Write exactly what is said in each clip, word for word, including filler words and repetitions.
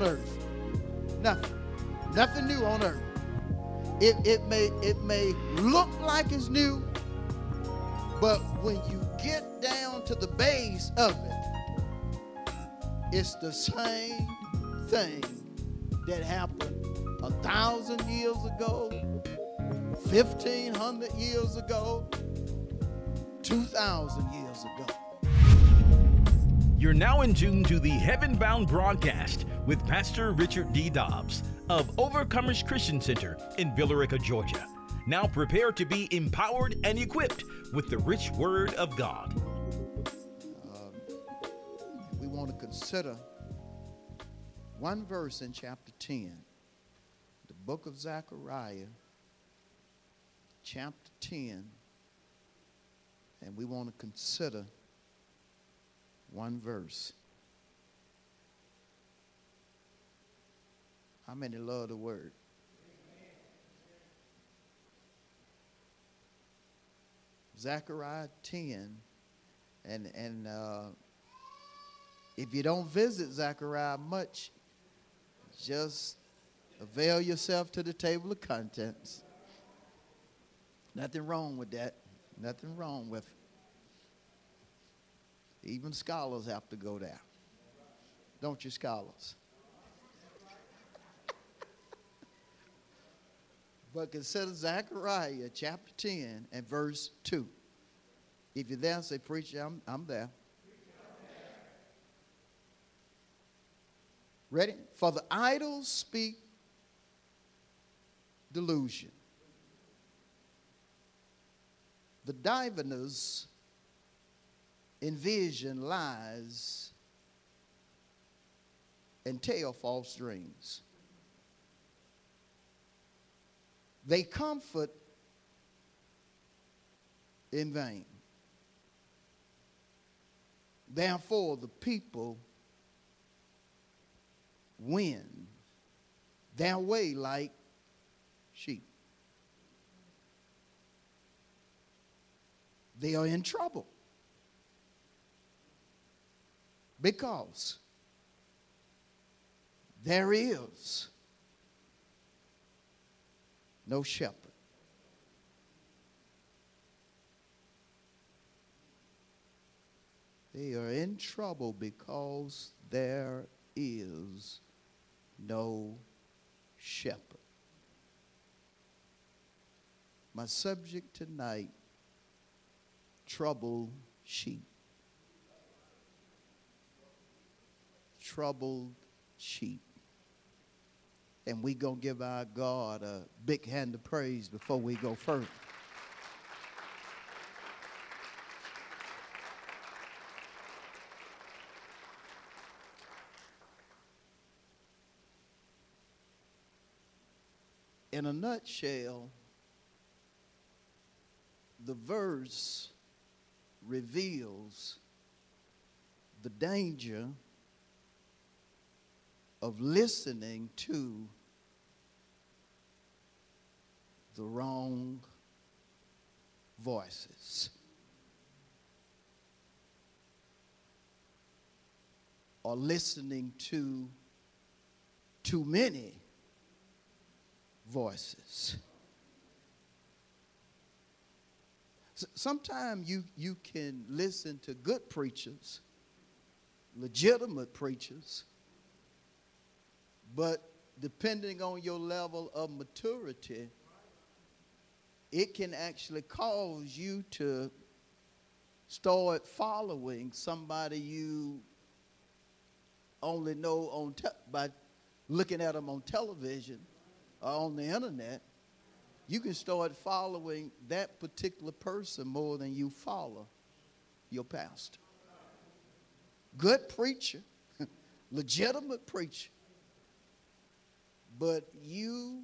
on earth. Nothing. Nothing new on earth. It, it may, it may look like it's new, but when you get down to the base of it, it's the same thing that happened a thousand years ago, fifteen hundred years ago, two thousand years ago. You're now in June to the Heaven-Bound broadcast with Pastor Richard D. Dobbs of Overcomers Christian Center in Villarica, Georgia. Now prepare to be empowered and equipped with the rich Word of God. Uh, we want to consider one verse in chapter ten, the book of Zechariah, chapter ten, and we want to consider one verse. How many love the Word? Zechariah ten, and and uh, if you don't visit Zechariah much, just avail yourself to the table of contents. Nothing wrong with that. Nothing wrong with it. Even scholars have to go there. Don't you, scholars? But consider Zechariah chapter ten and verse two. If you're there, say, preacher, I'm, I'm there. Ready? For the idols speak delusion. The diviners envision lies and tell false dreams. They comfort in vain. Therefore, the people win their way like sheep. They are in trouble because there is no shepherd. They are in trouble because there is no shepherd. My subject tonight, troubled sheep. Troubled sheep. And we going to give our God a big hand of praise before we go further. In a nutshell, the verse reveals the danger of listening to the wrong voices or listening to too many voices. Sometimes you, you can listen to good preachers, legitimate preachers, but depending on your level of maturity, it can actually cause you to start following somebody you only know on te- by looking at them on television or on the internet. You can start following that particular person more than you follow your pastor. Good preacher, legitimate preacher, but you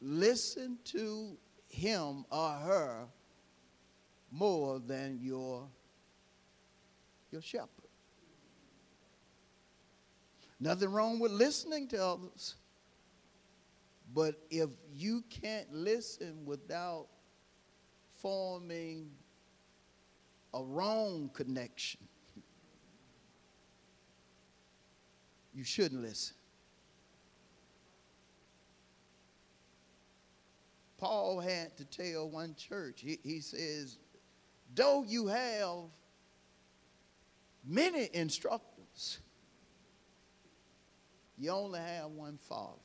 listen to him or her more than your, your shepherd. Nothing wrong with listening to others. But if you can't listen without forming a wrong connection, you shouldn't listen. Paul had to tell one church, he, he says, though you have many instructors, you only have one Father,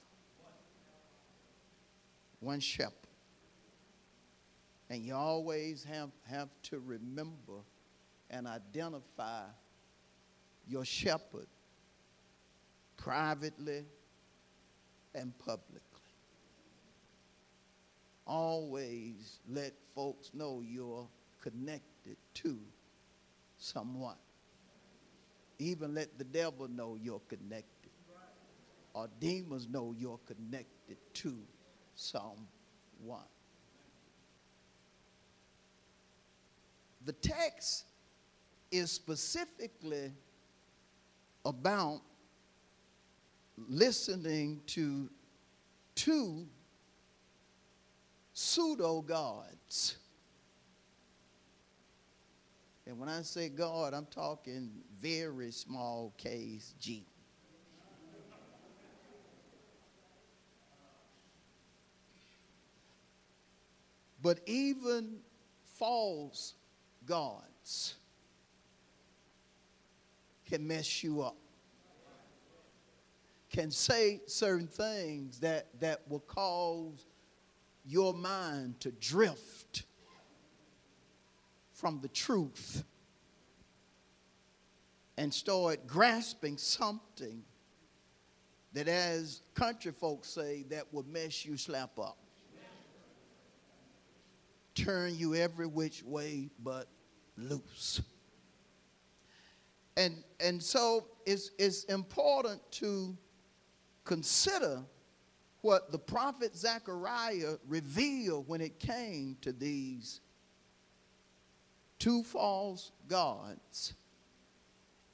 one shepherd. And you always have, have to remember and identify your shepherd privately and publicly. Always let folks know you're connected to someone. Even let the devil know you're connected, or demons know you're connected to someone. The text is specifically about listening to two pseudo-gods. And when I say God, I'm talking very small case G. But even false gods can mess you up, can say certain things that, that will cause your mind to drift from the truth and start grasping something that, as country folks say, that will mess you slap up, turn you every which way but loose. And and so it's, it's important to consider what the prophet Zechariah revealed when it came to these two false gods.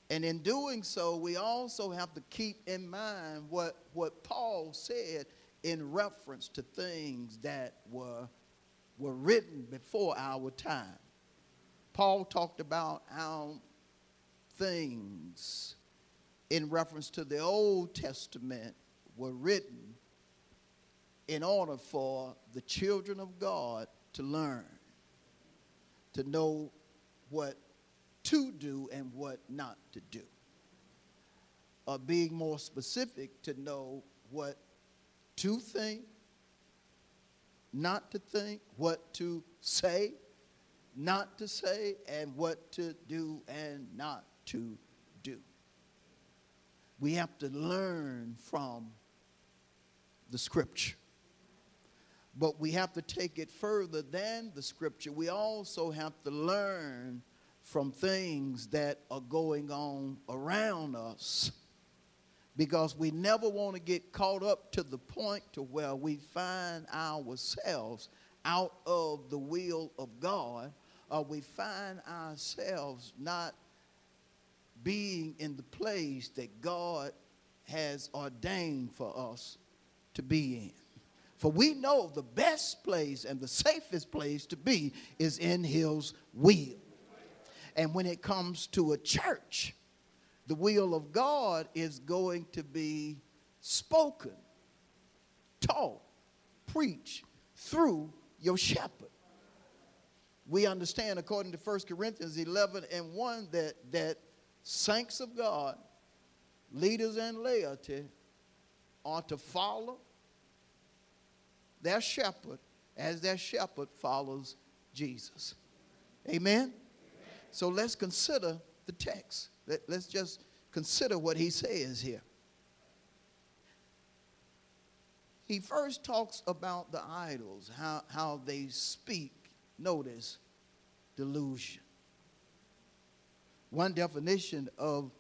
And in doing so, we also have to keep in mind what, what Paul said in reference to things that were, were written before our time. Paul talked about how things in reference to the Old Testament were written in order for the children of God to learn, to know what to do and what not to do. Or being more specific, to know what to think, not to think, what to say, not to say, and what to do and not to do. We have to learn from the Scripture. But we have to take it further than the Scripture. We also have to learn from things that are going on around us, because we never want to get caught up to the point to where we find ourselves out of the will of God, or we find ourselves not being in the place that God has ordained for us to be in. For we know the best place and the safest place to be is in His will. And when it comes to a church, the will of God is going to be spoken, taught, preached through your shepherd. We understand, according to First Corinthians eleven and one, that, that saints of God, leaders and laity, are to follow their shepherd as their shepherd follows Jesus. Amen? Amen. So let's consider the text. Let, let's just consider what he says here. He first talks about the idols, how, how they speak, notice, delusion. One definition of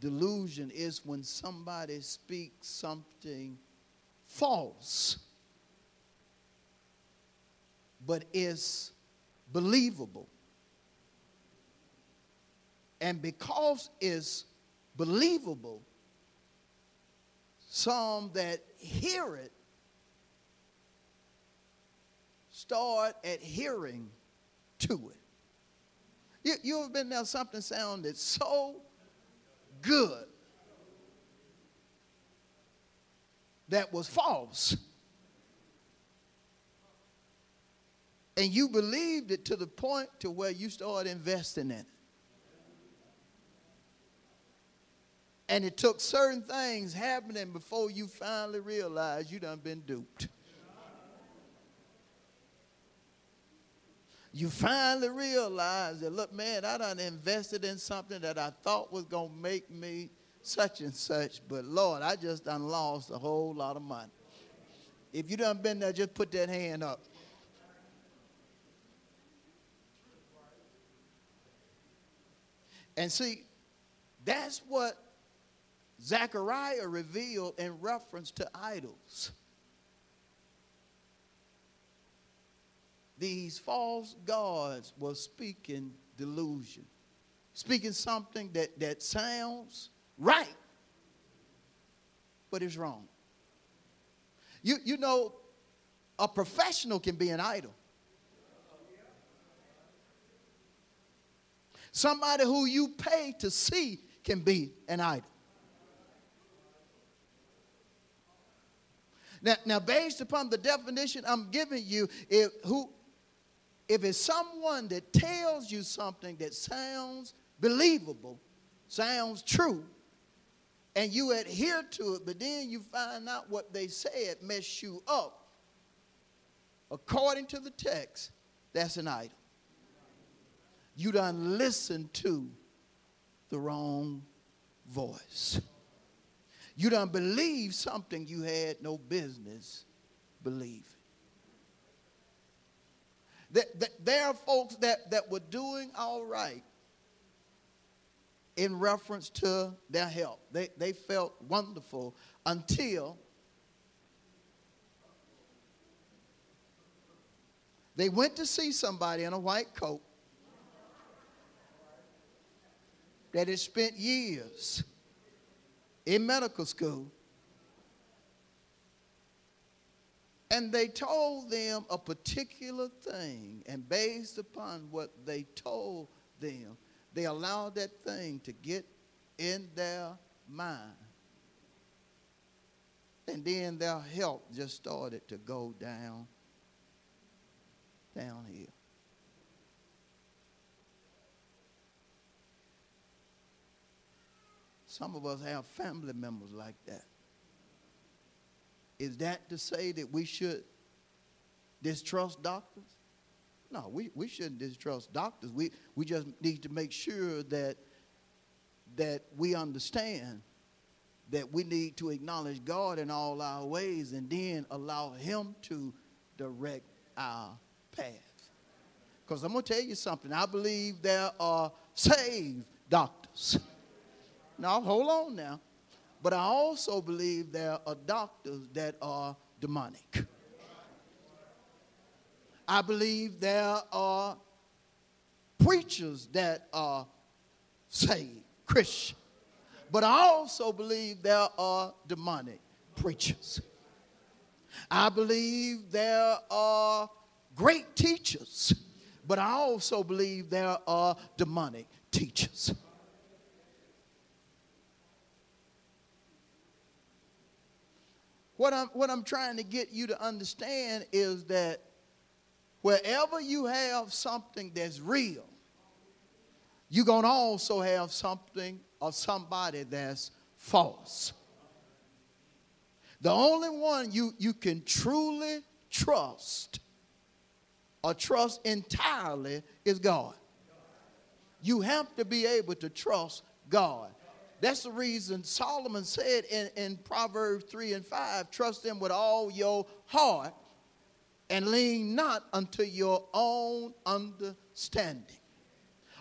delusion is when somebody speaks something false, but it's believable. And because it's believable, some that hear it start adhering to it. You, you ever been there, something sounded so good that was false. And you believed it to the point to where you started investing in it. And it took certain things happening before you finally realized you done been duped. You finally realize that, look, man, I done invested in something that I thought was going to make me such and such, but, Lord, I just done lost a whole lot of money. If you done been there, just put that hand up. And see, that's what Zechariah revealed in reference to idols. These false gods were speaking delusion, speaking something that, that sounds right, but it's wrong. You, you know, a professional can be an idol. Somebody who you pay to see can be an idol. Now, now based upon the definition I'm giving you, if who If it's someone that tells you something that sounds believable, sounds true, and you adhere to it, but then you find out what they said messed you up, according to the text, that's an idol. You done listened to the wrong voice. You done believed something you had no business believing. There are folks that, that were doing all right in reference to their health. They, they felt wonderful until they went to see somebody in a white coat that had spent years in medical school. And they told them a particular thing, and based upon what they told them, they allowed that thing to get in their mind. And then their health just started to go down, downhill. Some of us have family members like that. Is that to say that we should distrust doctors? No, we, we shouldn't distrust doctors. We we just need to make sure that that we understand that we need to acknowledge God in all our ways and then allow him to direct our path. Because I'm going to tell you something. I believe there are saved doctors. Now, hold on now. But I also believe there are doctors that are demonic. I believe there are preachers that are saved, Christian. But I also believe there are demonic preachers. I believe there are great teachers. But I also believe there are demonic teachers. What I'm, what I'm trying to get you to understand is that wherever you have something that's real, you're going to also have something or somebody that's false. The only one you, you can truly trust or trust entirely is God. You have to be able to trust God. That's the reason Solomon said in, in Proverbs three and five, trust him with all your heart and lean not unto your own understanding.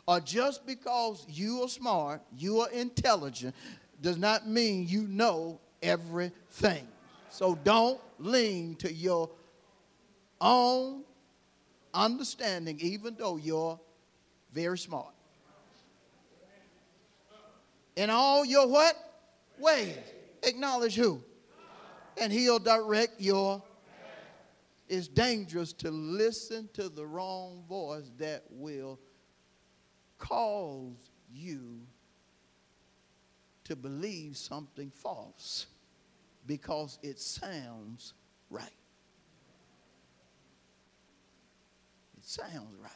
Or just because you are smart, you are intelligent, does not mean you know everything. So don't lean to your own understanding, even though you're very smart. In all your what? Ways. Acknowledge who? And he'll direct your. It's dangerous to listen to the wrong voice that will cause you to believe something false. because it sounds right. It sounds right.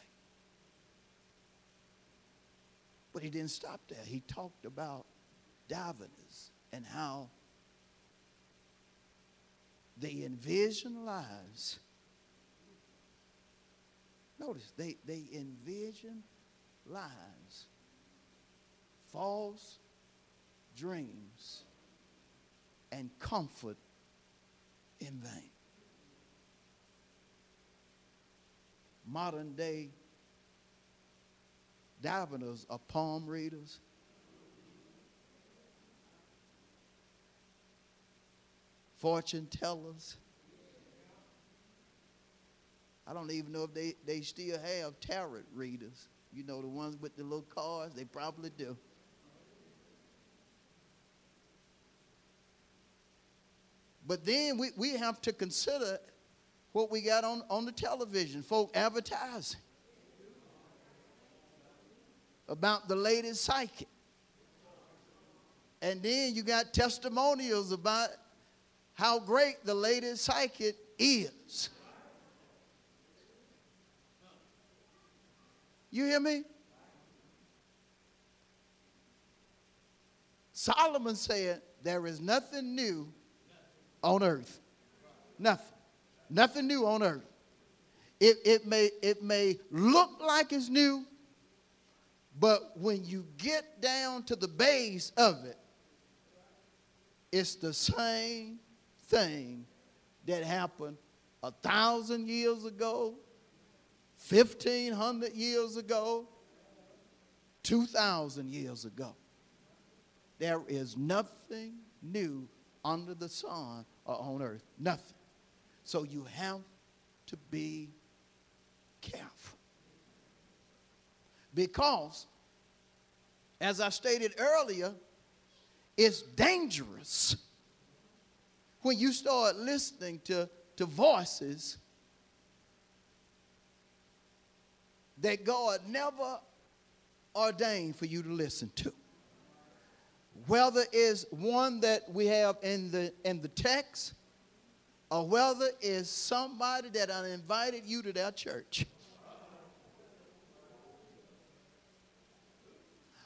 But he didn't stop there. He talked about diviners and how they envision lives. Notice, they, they envision lies, false dreams, and comfort in vain. Modern day diviners are palm readers. Fortune tellers. I don't even know if they, they still have tarot readers. You know, the ones with the little cards, they probably do. But then we, we have to consider what we got on, on the television, folk advertising about the latest psychic. And then you got testimonials about how great the latest psychic is. You hear me? Solomon said, there is nothing new on earth. Nothing. Nothing new on earth. It, it, may, it may look like it's new, but when you get down to the base of it, it's the same thing that happened a thousand years ago, fifteen hundred years ago, two thousand years ago. There is nothing new under the sun or on earth. Nothing. So you have to be careful. Because, as I stated earlier, it's dangerous when you start listening to, to voices that God never ordained for you to listen to. Whether it's one that we have in the in the text, or whether it's somebody that uninvited you to their church,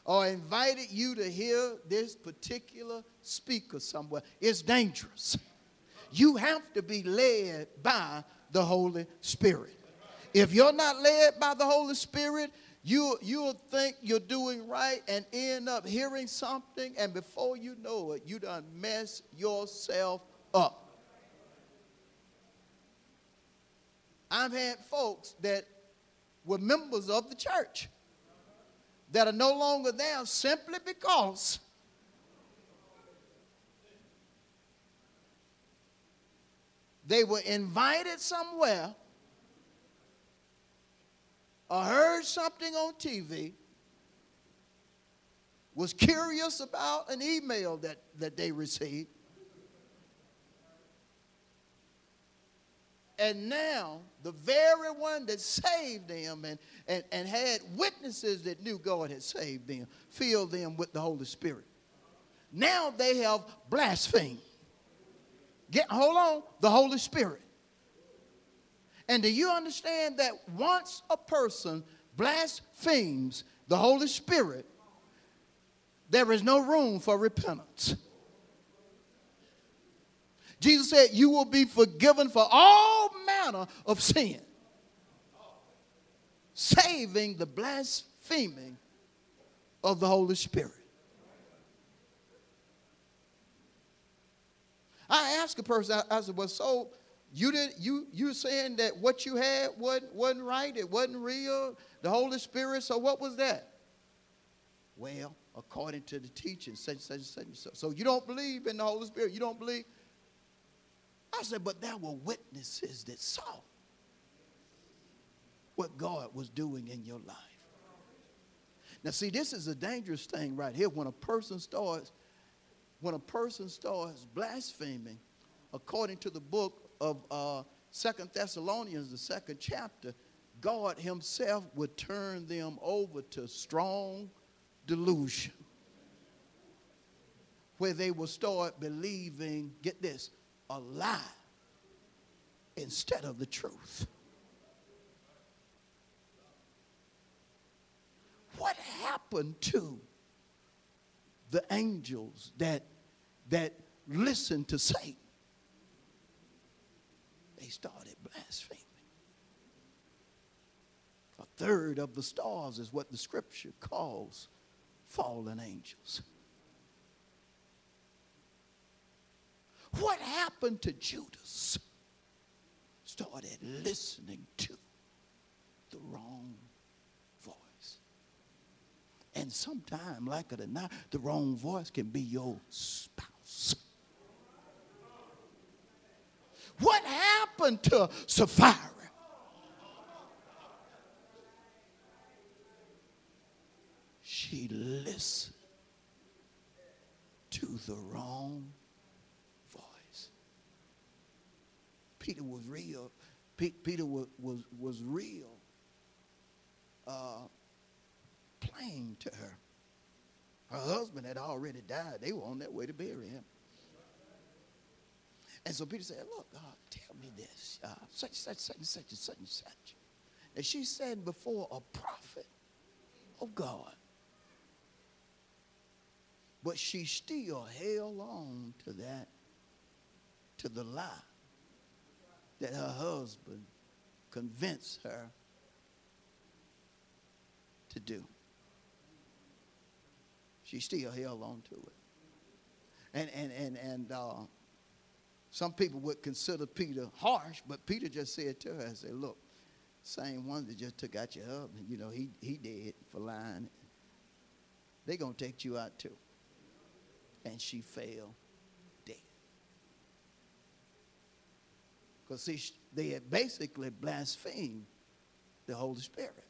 or invited you to hear this particular speaker somewhere. It's dangerous. You have to be led by the Holy Spirit. If you're not led by the Holy Spirit, you, you'll think you're doing right and end up hearing something, and before you know it, you done mess yourself up. I've had folks that were members of the church that are no longer there simply because they were invited somewhere or heard something on T V, was curious about an email that, that they received, and now the very one that saved them and, and, and had witnesses that knew God had saved them, filled them with the Holy Spirit. Now they have blasphemed. Get, hold on, the Holy Spirit. And do you understand that once a person blasphemes the Holy Spirit, there is no room for repentance? Jesus said, you will be forgiven for all manner of sin, saving the blaspheming of the Holy Spirit. I asked a person, I, I said, well, so... You did you you saying that what you had wasn't wasn't right, it wasn't real, the Holy Spirit, so what was that? Well, according to the teaching, such such such so, so you don't believe in the Holy Spirit, you don't believe. I said, but there were witnesses that saw what God was doing in your life. Now see, this is a dangerous thing right here. When a person starts, when a person starts blaspheming, according to the book of uh, Second Thessalonians, the second chapter, God himself would turn them over to strong delusion. where they will start believing, get this, a lie instead of the truth. What happened to the angels that that listened to Satan? They started blaspheming. A third of the stars is what the scripture calls fallen angels. What happened to Judas? Started listening to the wrong voice. And sometime, like it or not, the wrong voice can be your spouse. What happened to Sapphira? She listened to the wrong voice. Peter was real. Pe- Peter was, was, was real uh, plain to her. Her husband had already died. They were on their way to bury him. And so Peter said, look, God, tell me this. Uh, such, such, such, and such, and such, and such. And she said before a prophet of God. But she still held on to that, to the lie that her husband convinced her to do. She still held on to it. And, and, and, and, uh, some people would consider Peter harsh, but Peter just said to her, I said, look, same one that just took out your husband, you know, he, he dead for lying. They're going to take you out too. And she fell dead. Because, see, they had basically blasphemed the Holy Spirit.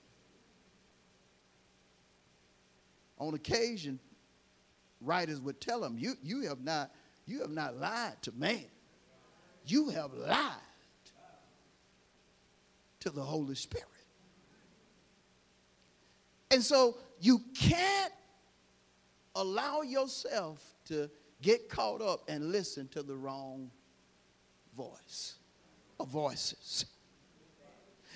On occasion, writers would tell them, you, you have not, you have not lied to man. You have lied to the Holy Spirit. And so you can't allow yourself to get caught up and listen to the wrong voice or voices.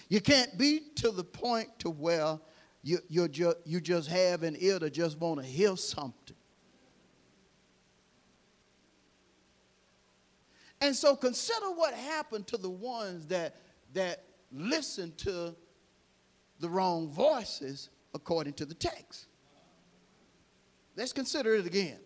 You can't be to the point to where you, you're ju- you just have an ear to just want to hear something. And so consider what happened to the ones that, that listened to the wrong voices according to the text. Let's consider it again.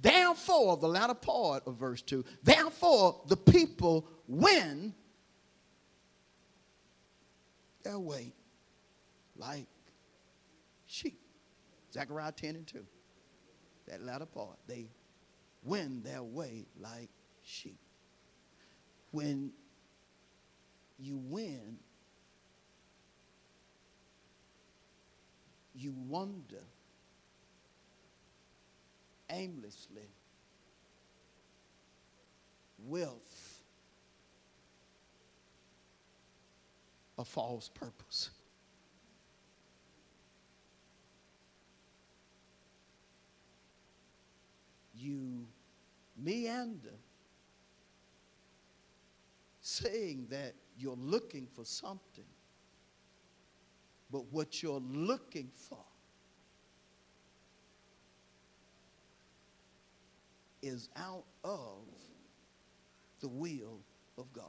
Therefore, the latter part of verse two, therefore the people win their way like sheep. Zechariah ten and two. That latter part, they win their way like sheep. When you win, you wander aimlessly. Wealth, a false purpose. You meander, saying that you're looking for something, but what you're looking for is out of the will of God.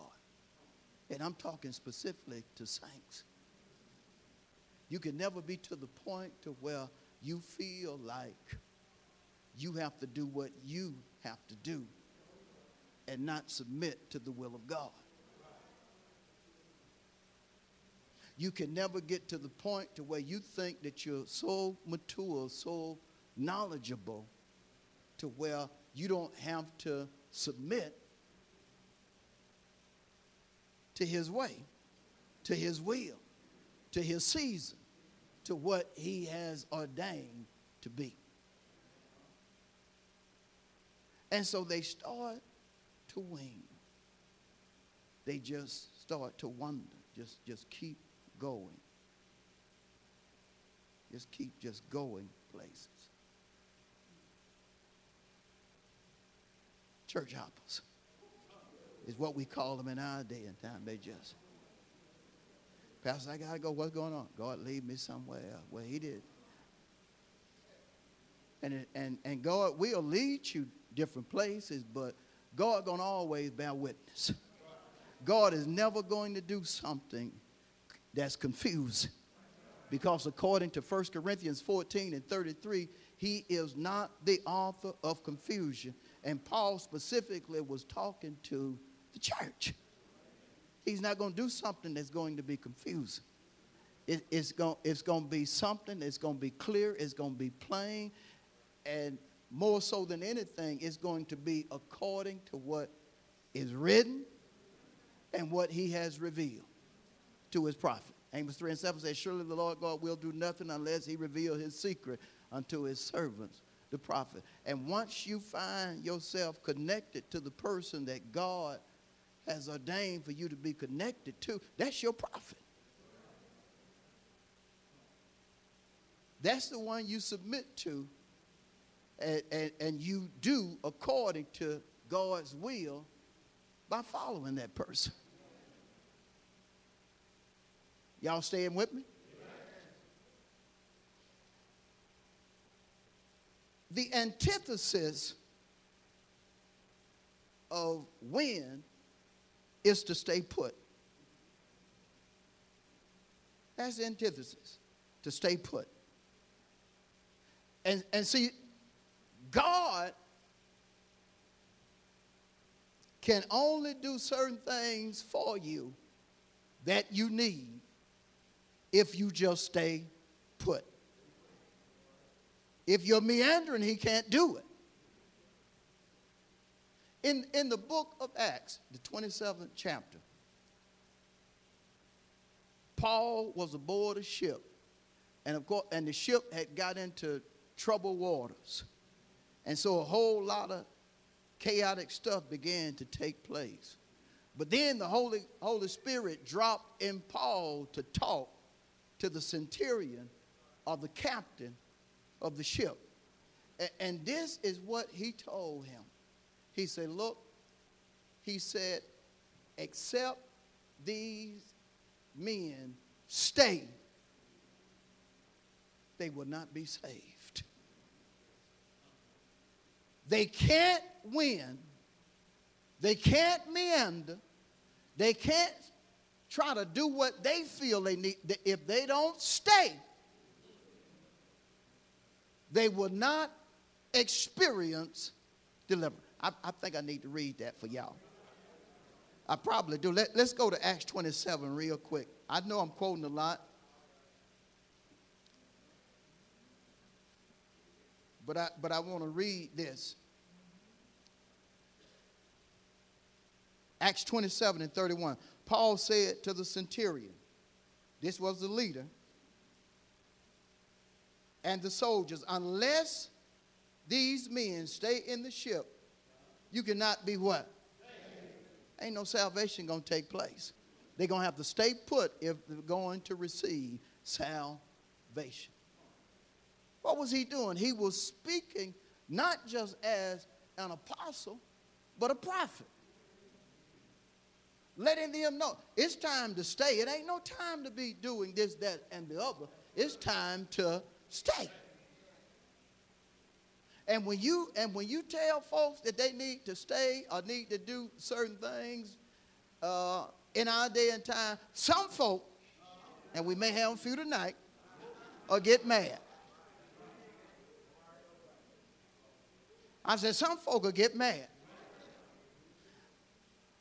And I'm talking specifically to saints. You can never be to the point to where you feel like you have to do what you have to do and not submit to the will of God. You can never get to the point to where you think that you're so mature, so knowledgeable, to where you don't have to submit to his way, to his will, to his season, to what he has ordained to be. And so they start to wing. They just start to wander. Just, just keep going. just keep just going places. Church hoppers is what we call them in our day and time. They just, Pastor, I got to go. What's going on? God, lead me somewhere. Well, he did. And, and, and God will lead you different places, but God going to always bear witness. God is never going to do something that's confusing. Because according to First Corinthians fourteen and thirty-three, he is not the author of confusion. And Paul specifically was talking to the church. He's not going to do something that's going to be confusing. It, it's going it's going to be something that's going to be clear. It's going to be plain. And more so than anything, it's going to be according to what is written and what he has revealed to his prophet. Amos three and seven says, surely the Lord God will do nothing unless he reveal his secret unto his servants, the prophet. And once you find yourself connected to the person that God has ordained for you to be connected to, that's your prophet. That's the one you submit to, and, and, and you do according to God's will by following that person. Y'all staying with me? The antithesis of win is to stay put. That's the antithesis, to stay put. And, and see, God can only do certain things for you that you need if you just stay put. If you're meandering, he can't do it. In, in the book of Acts, the twenty-seventh chapter, Paul was aboard a ship, and of course, and the ship had got into troubled waters. And so a whole lot of chaotic stuff began to take place. But then the Holy, Holy Spirit dropped in Paul to talk to the centurion or the captain of the ship. A- and this is what he told him. He said, look, he said, except these men stay, they will not be saved. They can't win. They can't meander. They can't try to do what they feel they need. If they don't stay, they will not experience deliverance. I, I think I need to read that for y'all. I probably do. Let, let's go to Acts twenty-seven real quick. I know I'm quoting a lot, but I, but I want to read this. Acts twenty-seven and thirty-one. Paul said to the centurion, this was the leader, and the soldiers, unless these men stay in the ship, you cannot be what? Amen. Ain't no salvation going to take place. They're going to have to stay put if they're going to receive salvation. What was he doing? He was speaking not just as an apostle, but a prophet. Letting them know it's time to stay. It ain't no time to be doing this, that, and the other. It's time to stay. And when you and when you tell folks that they need to stay or need to do certain things uh, in our day and time, some folk, and we may have a few tonight, or get mad. I said some folk will get mad.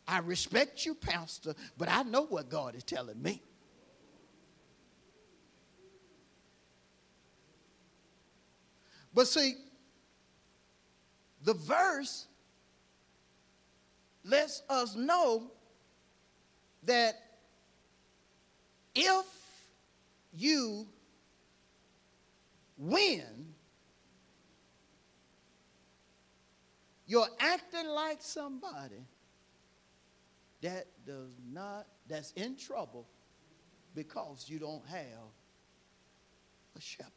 I respect you, Pastor, but I know what God is telling me. But see, the verse lets us know that if you win, you're acting like somebody that does not, that's in trouble because you don't have a shepherd.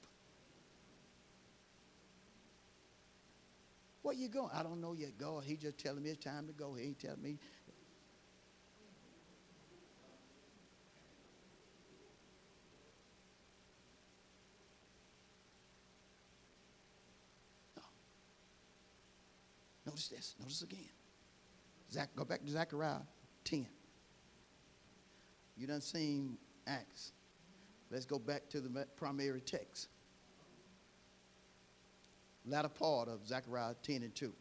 Where you going? I don't know yet, God. He just telling me it's time to go. He ain't telling me. No. Notice this. Notice again. Zach, go back to Zechariah ten. You done seen Acts. Let's go back to the primary text. Latter part of Zechariah ten and two.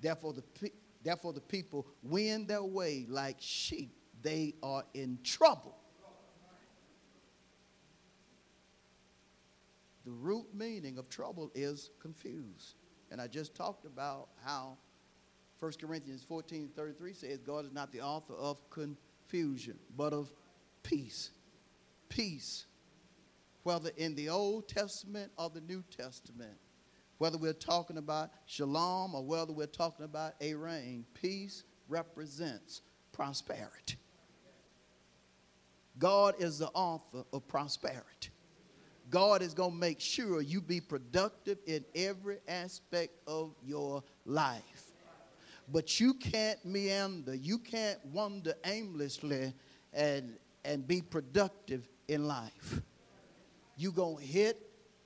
Therefore the, pe- therefore the people wend their way like sheep. They are in trouble. The root meaning of trouble is confused. And I just talked about how First Corinthians fourteen thirty-three says God is not the author of confusion, but of peace. Peace, whether in the Old Testament or the New Testament, whether we're talking about shalom or whether we're talking about a reign, peace represents prosperity. God is the author of prosperity. God is going to make sure you be productive in every aspect of your life. But you can't meander. You can't wander aimlessly and, and be productive in life. You're going to hit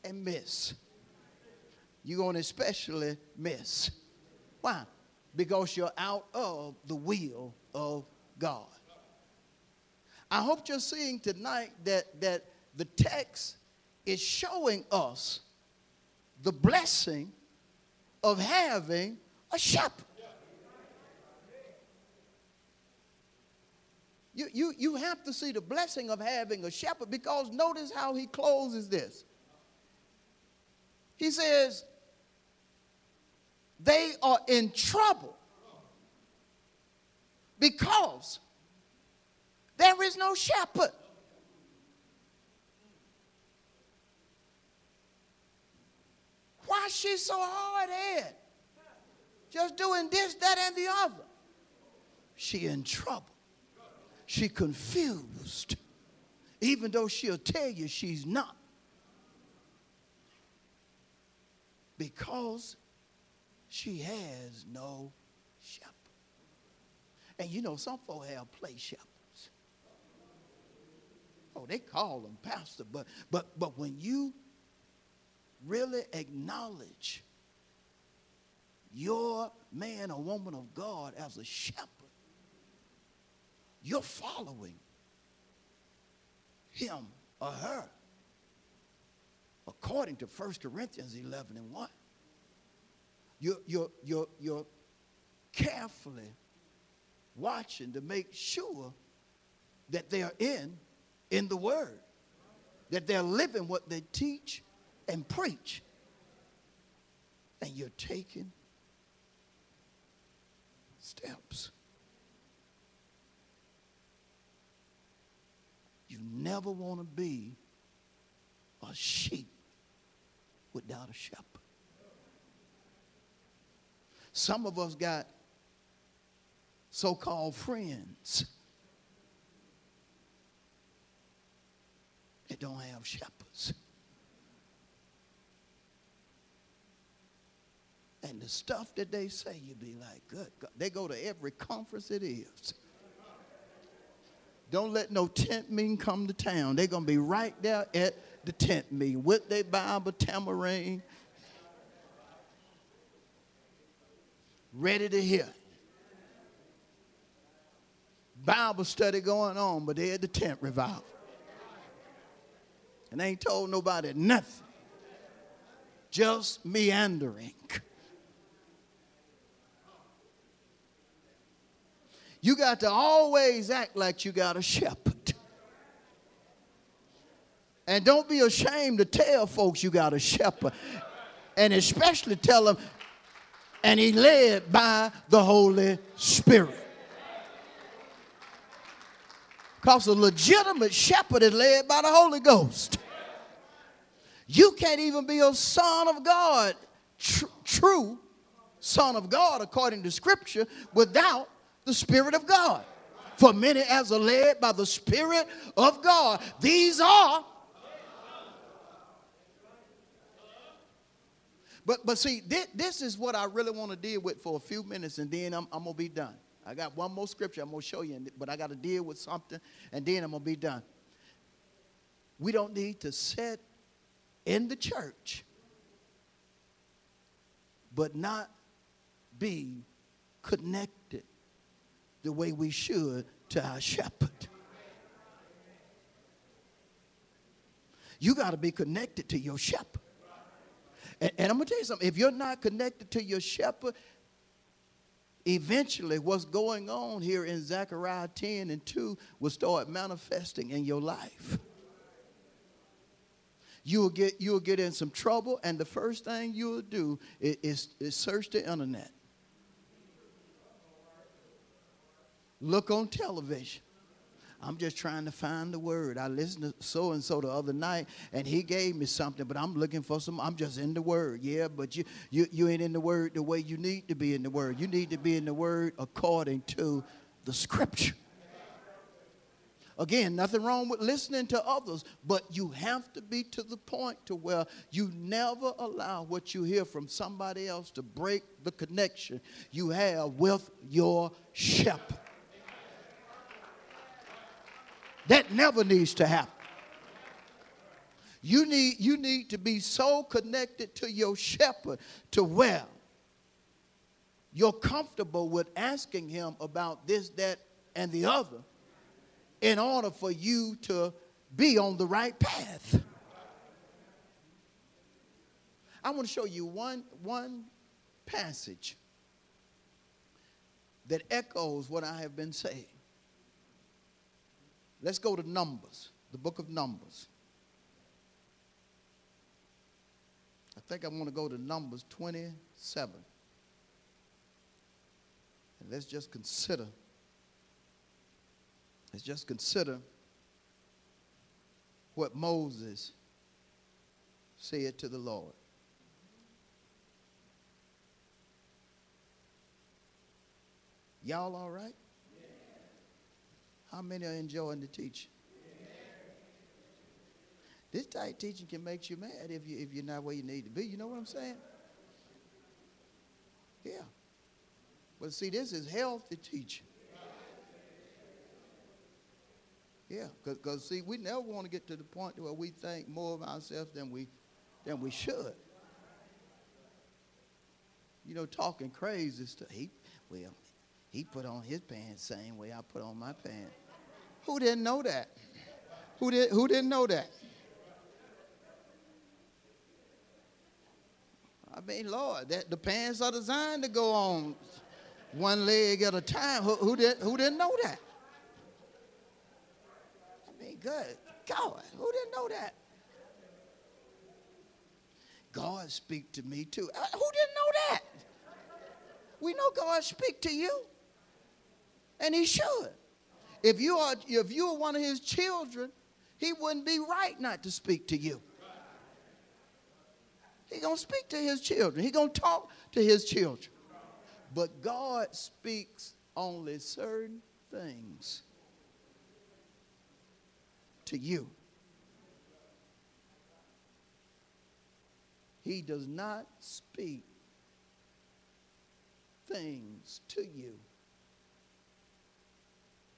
and miss. You're going to especially miss. Why? Because you're out of the will of God. I hope you're seeing tonight that, that the text is showing us the blessing of having a shepherd. You, you, you have to see the blessing of having a shepherd, because notice how he closes this. He says, they are in trouble because there is no shepherd. Why is she so hard-headed? Just doing this, that, and the other. She in trouble. She confused, even though she'll tell you she's not. Because she has no shepherd. And you know, some folk have play shepherds. Oh, they call them pastor, but but but when you really acknowledge your man or woman of God as a shepherd, you're following him or her according to First Corinthians eleven and one. You're, you're, you're, you're carefully watching to make sure that they are in, in the word, that they're living what they teach and preach. And you're taking steps. You never want to be a sheep without a shepherd. Some of us got so-called friends that don't have shepherds. And the stuff that they say, you be like, good God. They go to every conference it is. Don't let no tent meeting come to town. They're going to be right there at the tent meeting with their Bible tamarind, ready to hear. Bible study going on, but they're at the tent revival. And they ain't told nobody nothing. Just meandering. You got to always act like you got a shepherd. And don't be ashamed to tell folks you got a shepherd. And especially tell them, and he led by the Holy Spirit. Because a legitimate shepherd is led by the Holy Ghost. You can't even be a son of God, tr- true son of God, according to Scripture, without the Spirit of God. For many as are led by the Spirit of God, these are But but see, this, this is what I really want to deal with for a few minutes, and then I'm, I'm going to be done. I got one more scripture I'm going to show you, but I got to deal with something, and then I'm going to be done. We don't need to sit in the church, but not be connected the way we should to our shepherd. You got to be connected to your shepherd. And, and I'm going to tell you something. If you're not connected to your shepherd, eventually what's going on here in Zechariah ten and two will start manifesting in your life. You'll get, you'll get in some trouble, and the first thing you'll do is, is, is search the internet. Look on television. I'm just trying to find the word. I listened to so-and-so the other night, and he gave me something, but I'm looking for some. I'm just in the word. Yeah, but you, you, you ain't in the word the way you need to be in the word. You need to be in the word according to the scripture. Again, nothing wrong with listening to others, but you have to be to the point to where you never allow what you hear from somebody else to break the connection you have with your shepherd. That never needs to happen. You need, you need to be so connected to your shepherd to where you're comfortable with asking him about this, that, and the other in order for you to be on the right path. I want to show you one, one passage that echoes what I have been saying. Let's go to Numbers, the book of Numbers. I think I want to go to Numbers twenty-seven. And let's just consider, let's just consider what Moses said to the Lord. Y'all all right? How many are enjoying the teaching? Yeah. This type of teaching can make you mad if, you, if you're not where you need to be. You know what I'm saying? Yeah. But see, this is healthy teaching. Yeah, because, see, we never want to get to the point where we think more of ourselves than we, than we should. You know, talking crazy stuff. He, well, he put on his pants same way I put on my pants. Who didn't know that? Who, did, who didn't know that? I mean, Lord, that the pants are designed to go on one leg at a time. Who, who, did, who didn't know that? I mean, good God, who didn't know that? God speak to me too. Uh, who didn't know that? We know God speak to you. And he should. If you are, if you are one of his children, he wouldn't be right not to speak to you. He's going to speak to his children. He's going to talk to his children. But God speaks only certain things to you. He does not speak things to you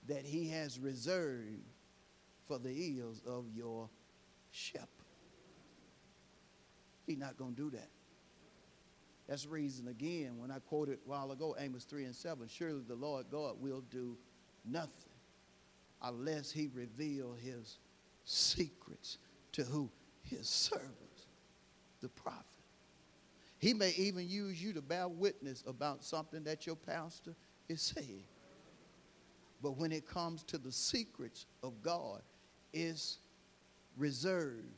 that he has reserved for the ears of your shepherd. He's not going to do that. That's the reason, again, when I quoted a while ago, Amos three and seven, surely the Lord God will do nothing unless he reveal his secrets to who? His servants, the prophet. He may even use you to bear witness about something that your pastor is saying. But when it comes to the secrets of God, it's reserved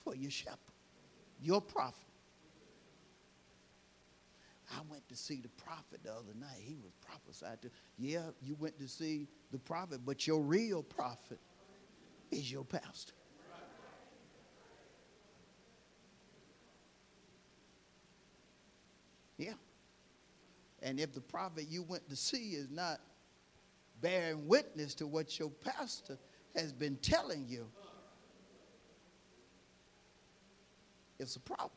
for your shepherd, your prophet. I went to see the prophet the other night. He was prophesied to. Yeah, you went to see the prophet, but your real prophet is your pastor. Yeah. And if the prophet you went to see is not bearing witness to what your pastor has been telling you, it's a problem.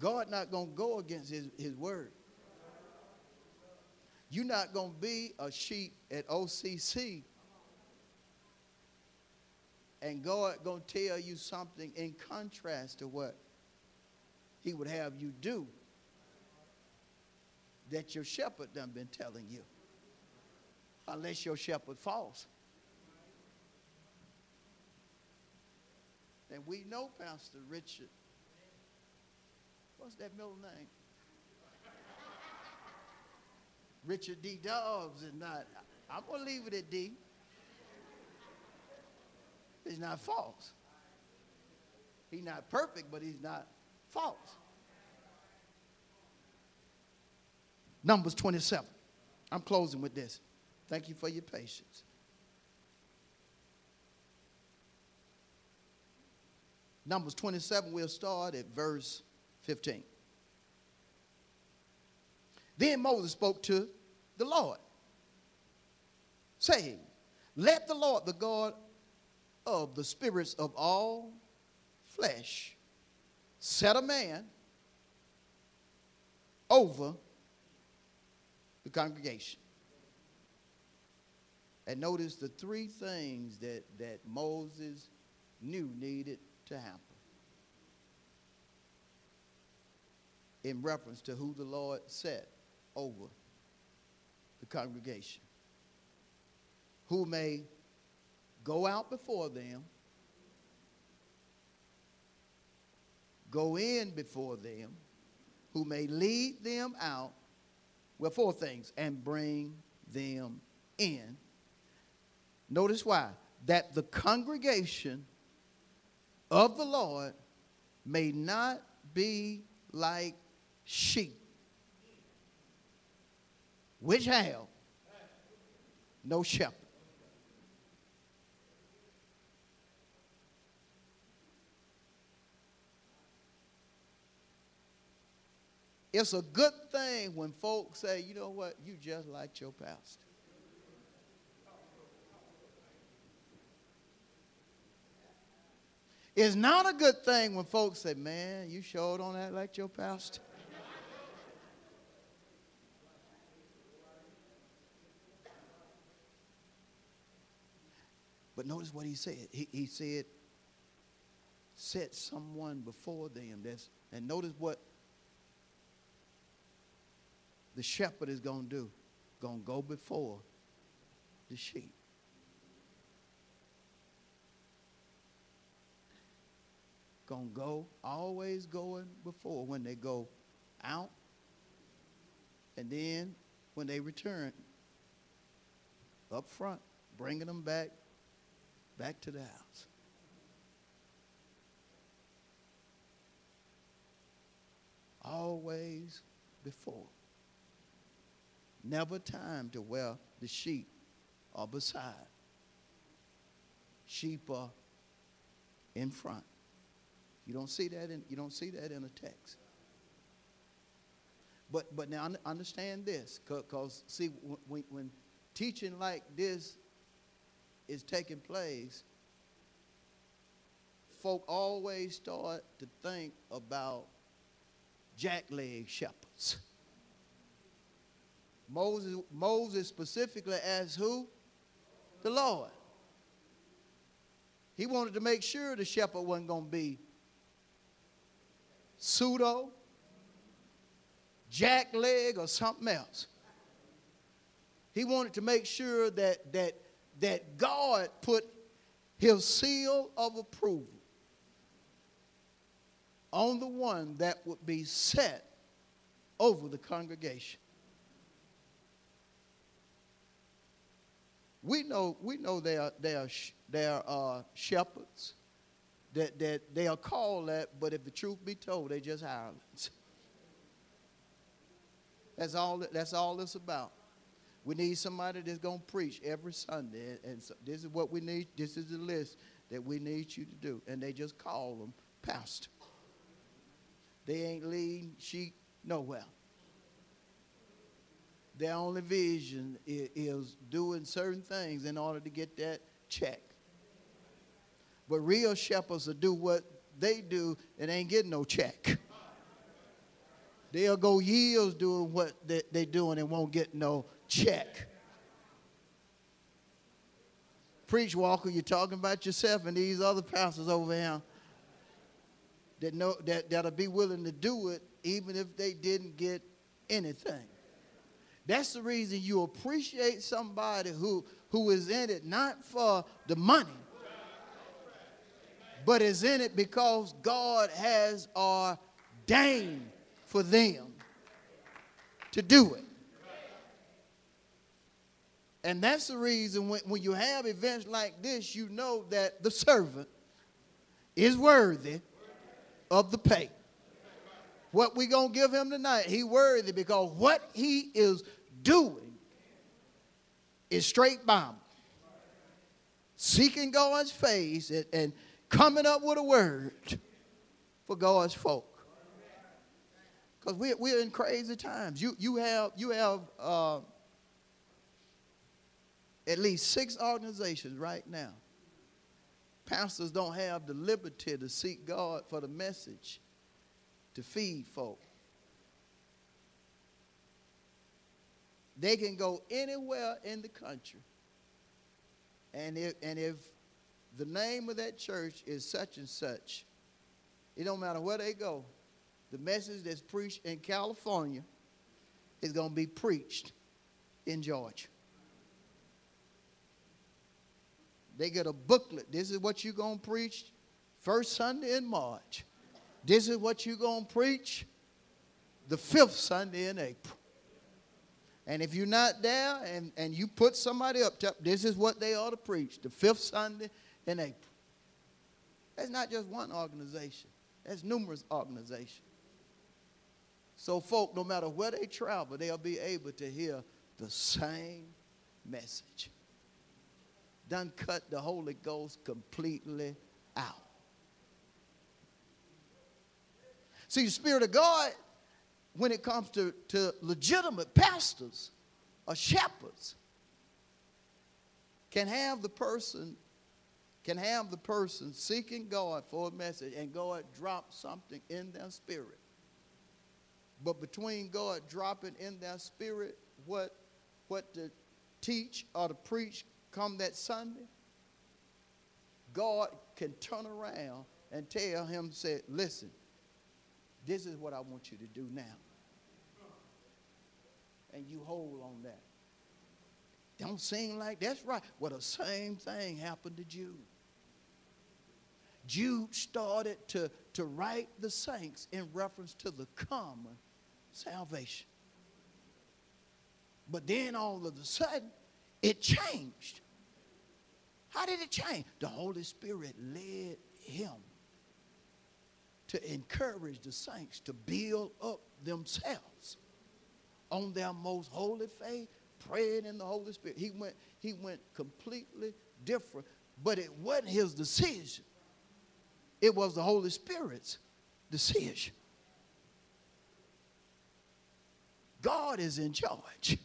God's not going to go against his, his word. You're not going to be a sheep at O C C and God going to tell you something in contrast to what he would have you do that your shepherd done been telling you, unless your shepherd falls. And we know Pastor Richard. What's that middle name? Richard D. Dobbs is not. I'm going to leave it at D. He's not false. He's not perfect, but he's not false. Numbers twenty-seven. I'm closing with this. Thank you for your patience. Numbers twenty-seven, we'll start at verse fifteen. Then Moses spoke to the Lord, saying, let the Lord, the God of the spirits of all flesh, set a man over the congregation. And notice the three things that, that Moses knew needed to happen in reference to who the Lord set over the congregation, who may go out before them, go in before them, who may lead them out, well, four things, and bring them in. Notice why. That the congregation of the Lord may not be like sheep, which have no shepherd. It's a good thing when folks say, you know what, you just like your pastor. It's not a good thing when folks say, man, you sure don't act like your pastor. But notice what he said. He, he said, set someone before them. That's, and notice what the shepherd is going to do. Going to go before the sheep. Gonna go, always going before when they go out, and then when they return, up front, bringing them back, back to the house. Always before. Never time to where the sheep are beside. Sheep are in front. You don't see that in you don't see that in a text. But but now understand this, because see when, when teaching like this is taking place, folk always start to think about jackleg shepherds. Moses Moses specifically asked who? The Lord. He wanted to make sure the shepherd wasn't going to be pseudo, jackleg, or something else. He wanted to make sure that, that, that God put his seal of approval on the one that would be set over the congregation. We know, we know there are, there are, there are shepherds. That, that they are called that, but if the truth be told, they're just hirelings. That's all, that's all it's about. We need somebody that's going to preach every Sunday, and so this is what we need. This is the list that we need you to do, and they just call them pastor. They ain't leading sheep nowhere. Their only vision is, is doing certain things in order to get that check. But real shepherds will do what they do and ain't getting no check. They'll go years doing what they, they're doing and won't get no check. Preach, Walker, you're talking about yourself and these other pastors over here that know that, that'll be willing to do it even if they didn't get anything. That's the reason you appreciate somebody who, who is in it not for the money, but is in it because God has ordained for them to do it. And that's the reason when, when you have events like this, you know that the servant is worthy of the pay. What we going to give him tonight, he worthy because what he is doing is straight Bible. Seeking God's face and, and coming up with a word for God's folk. Because we're, we're in crazy times. You, you have... You have uh, at least six organizations right now. Pastors don't have the liberty to seek God for the message to feed folk. They can go anywhere in the country. And if, and if the name of that church is such and such, it don't matter where they go. The message that's preached in California is going to be preached in Georgia. They get a booklet. This is what you're going to preach first Sunday in March. This is what you're going to preach the fifth Sunday in April. And if you're not there and, and you put somebody up top, this is what they ought to preach the fifth Sunday in April. That's not just one organization. That's numerous organizations. So folk, no matter where they travel, they'll be able to hear the same message. Done cut the Holy Ghost completely out. See, the Spirit of God, when it comes to, to legitimate pastors or shepherds, can have the person, can have the person seeking God for a message and God drop something in their spirit. But between God dropping in their spirit what, what to teach or to preach come that Sunday, God can turn around and tell him, say, listen, this is what I want you to do now. And you hold on that. Don't seem like that's right. Well, the same thing happened to Jude. Jude started to, to write the saints in reference to the common salvation. But then all of a sudden, it changed. How did it change? The Holy Spirit led him to encourage the saints to build up themselves on their most holy faith, praying in the Holy Spirit. He went, he went completely different, but it wasn't his decision. It was the Holy Spirit's decision. God is in charge.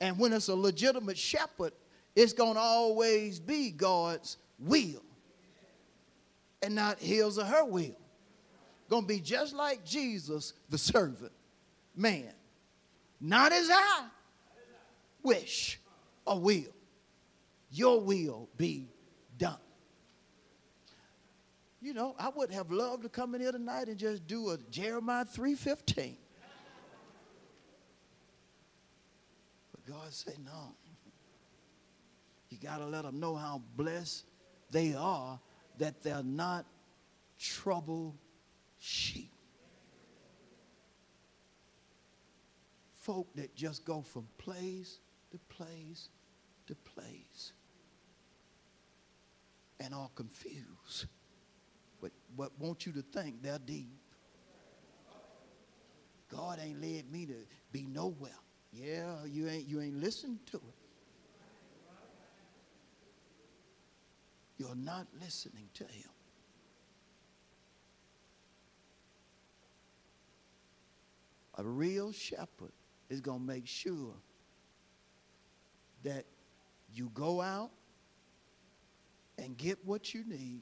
And when it's a legitimate shepherd, it's going to always be God's will and not his or her will. Going to be just like Jesus, the servant, man. Not as I wish or will. Your will be done. You know, I would have loved to come in here tonight and just do a Jeremiah three fifteen. God said, no. You got to let them know how blessed they are that they're not troubled sheep. Folk that just go from place to place to place and are confused. But, but want you to think they're deep. God ain't led me to be nowhere. Yeah, you ain't you ain't listening to it. You're not listening to him. A real shepherd is going to make sure that you go out and get what you need,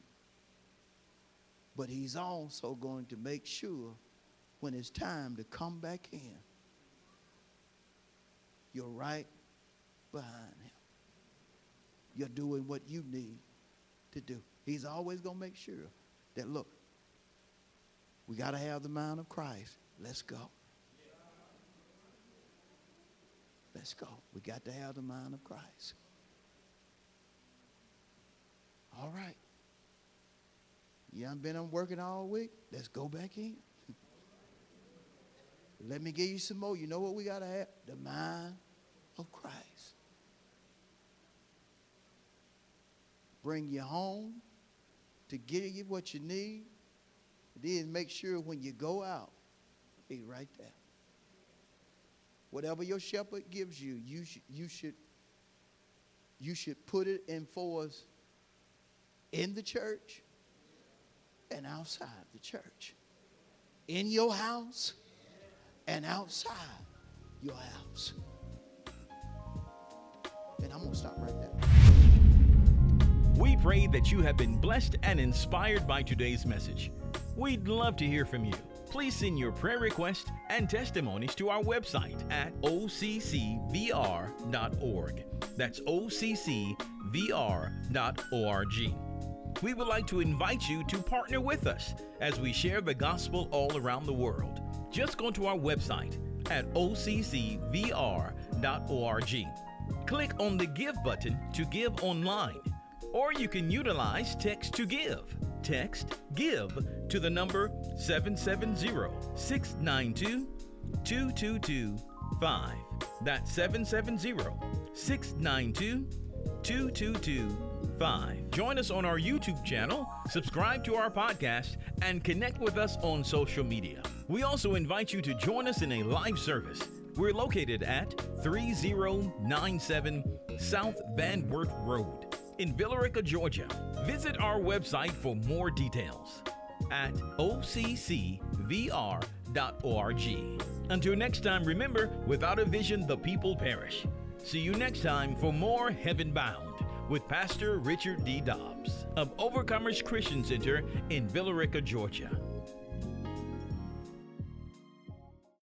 but he's also going to make sure when it's time to come back in, you're right behind him. You're doing what you need to do. He's always going to make sure that, look, we got to have the mind of Christ. Let's go. Let's go. We got to have the mind of Christ. All right. You done been on working all week? Let's go back in. Let me give you some more. You know what we got to have? The mind of Christ. Bring you home to give you what you need. Then make sure when you go out, be right there. Whatever your shepherd gives you, you, sh- you, should, you should put it in force in the church and outside the church. In your house and outside your house. And I'm going to stop right there. We pray that you have been blessed and inspired by today's message. We'd love to hear from you. Please send your prayer requests and testimonies to our website at O C C V R dot org. That's O C C V R dot org. We would like to invite you to partner with us as we share the gospel all around the world. Just go to our website at O C C V R dot org. Click on the Give button to give online, or you can utilize Text to Give. Text GIVE to the number seven seven zero, six nine two, two two two five. That's seven seven zero, six nine two, two two two five. Join us on our YouTube channel, subscribe to our podcast, and connect with us on social media. We also invite you to join us in a live service. We're located at three oh nine seven South Van Wert Road in Villarica, Georgia. Visit our website for more details at O C C V R dot org. Until next time, remember, without a vision, the people perish. See you next time for more Heaven Bound with Pastor Richard D. Dobbs of Overcomers Christian Center in Villarica, Georgia.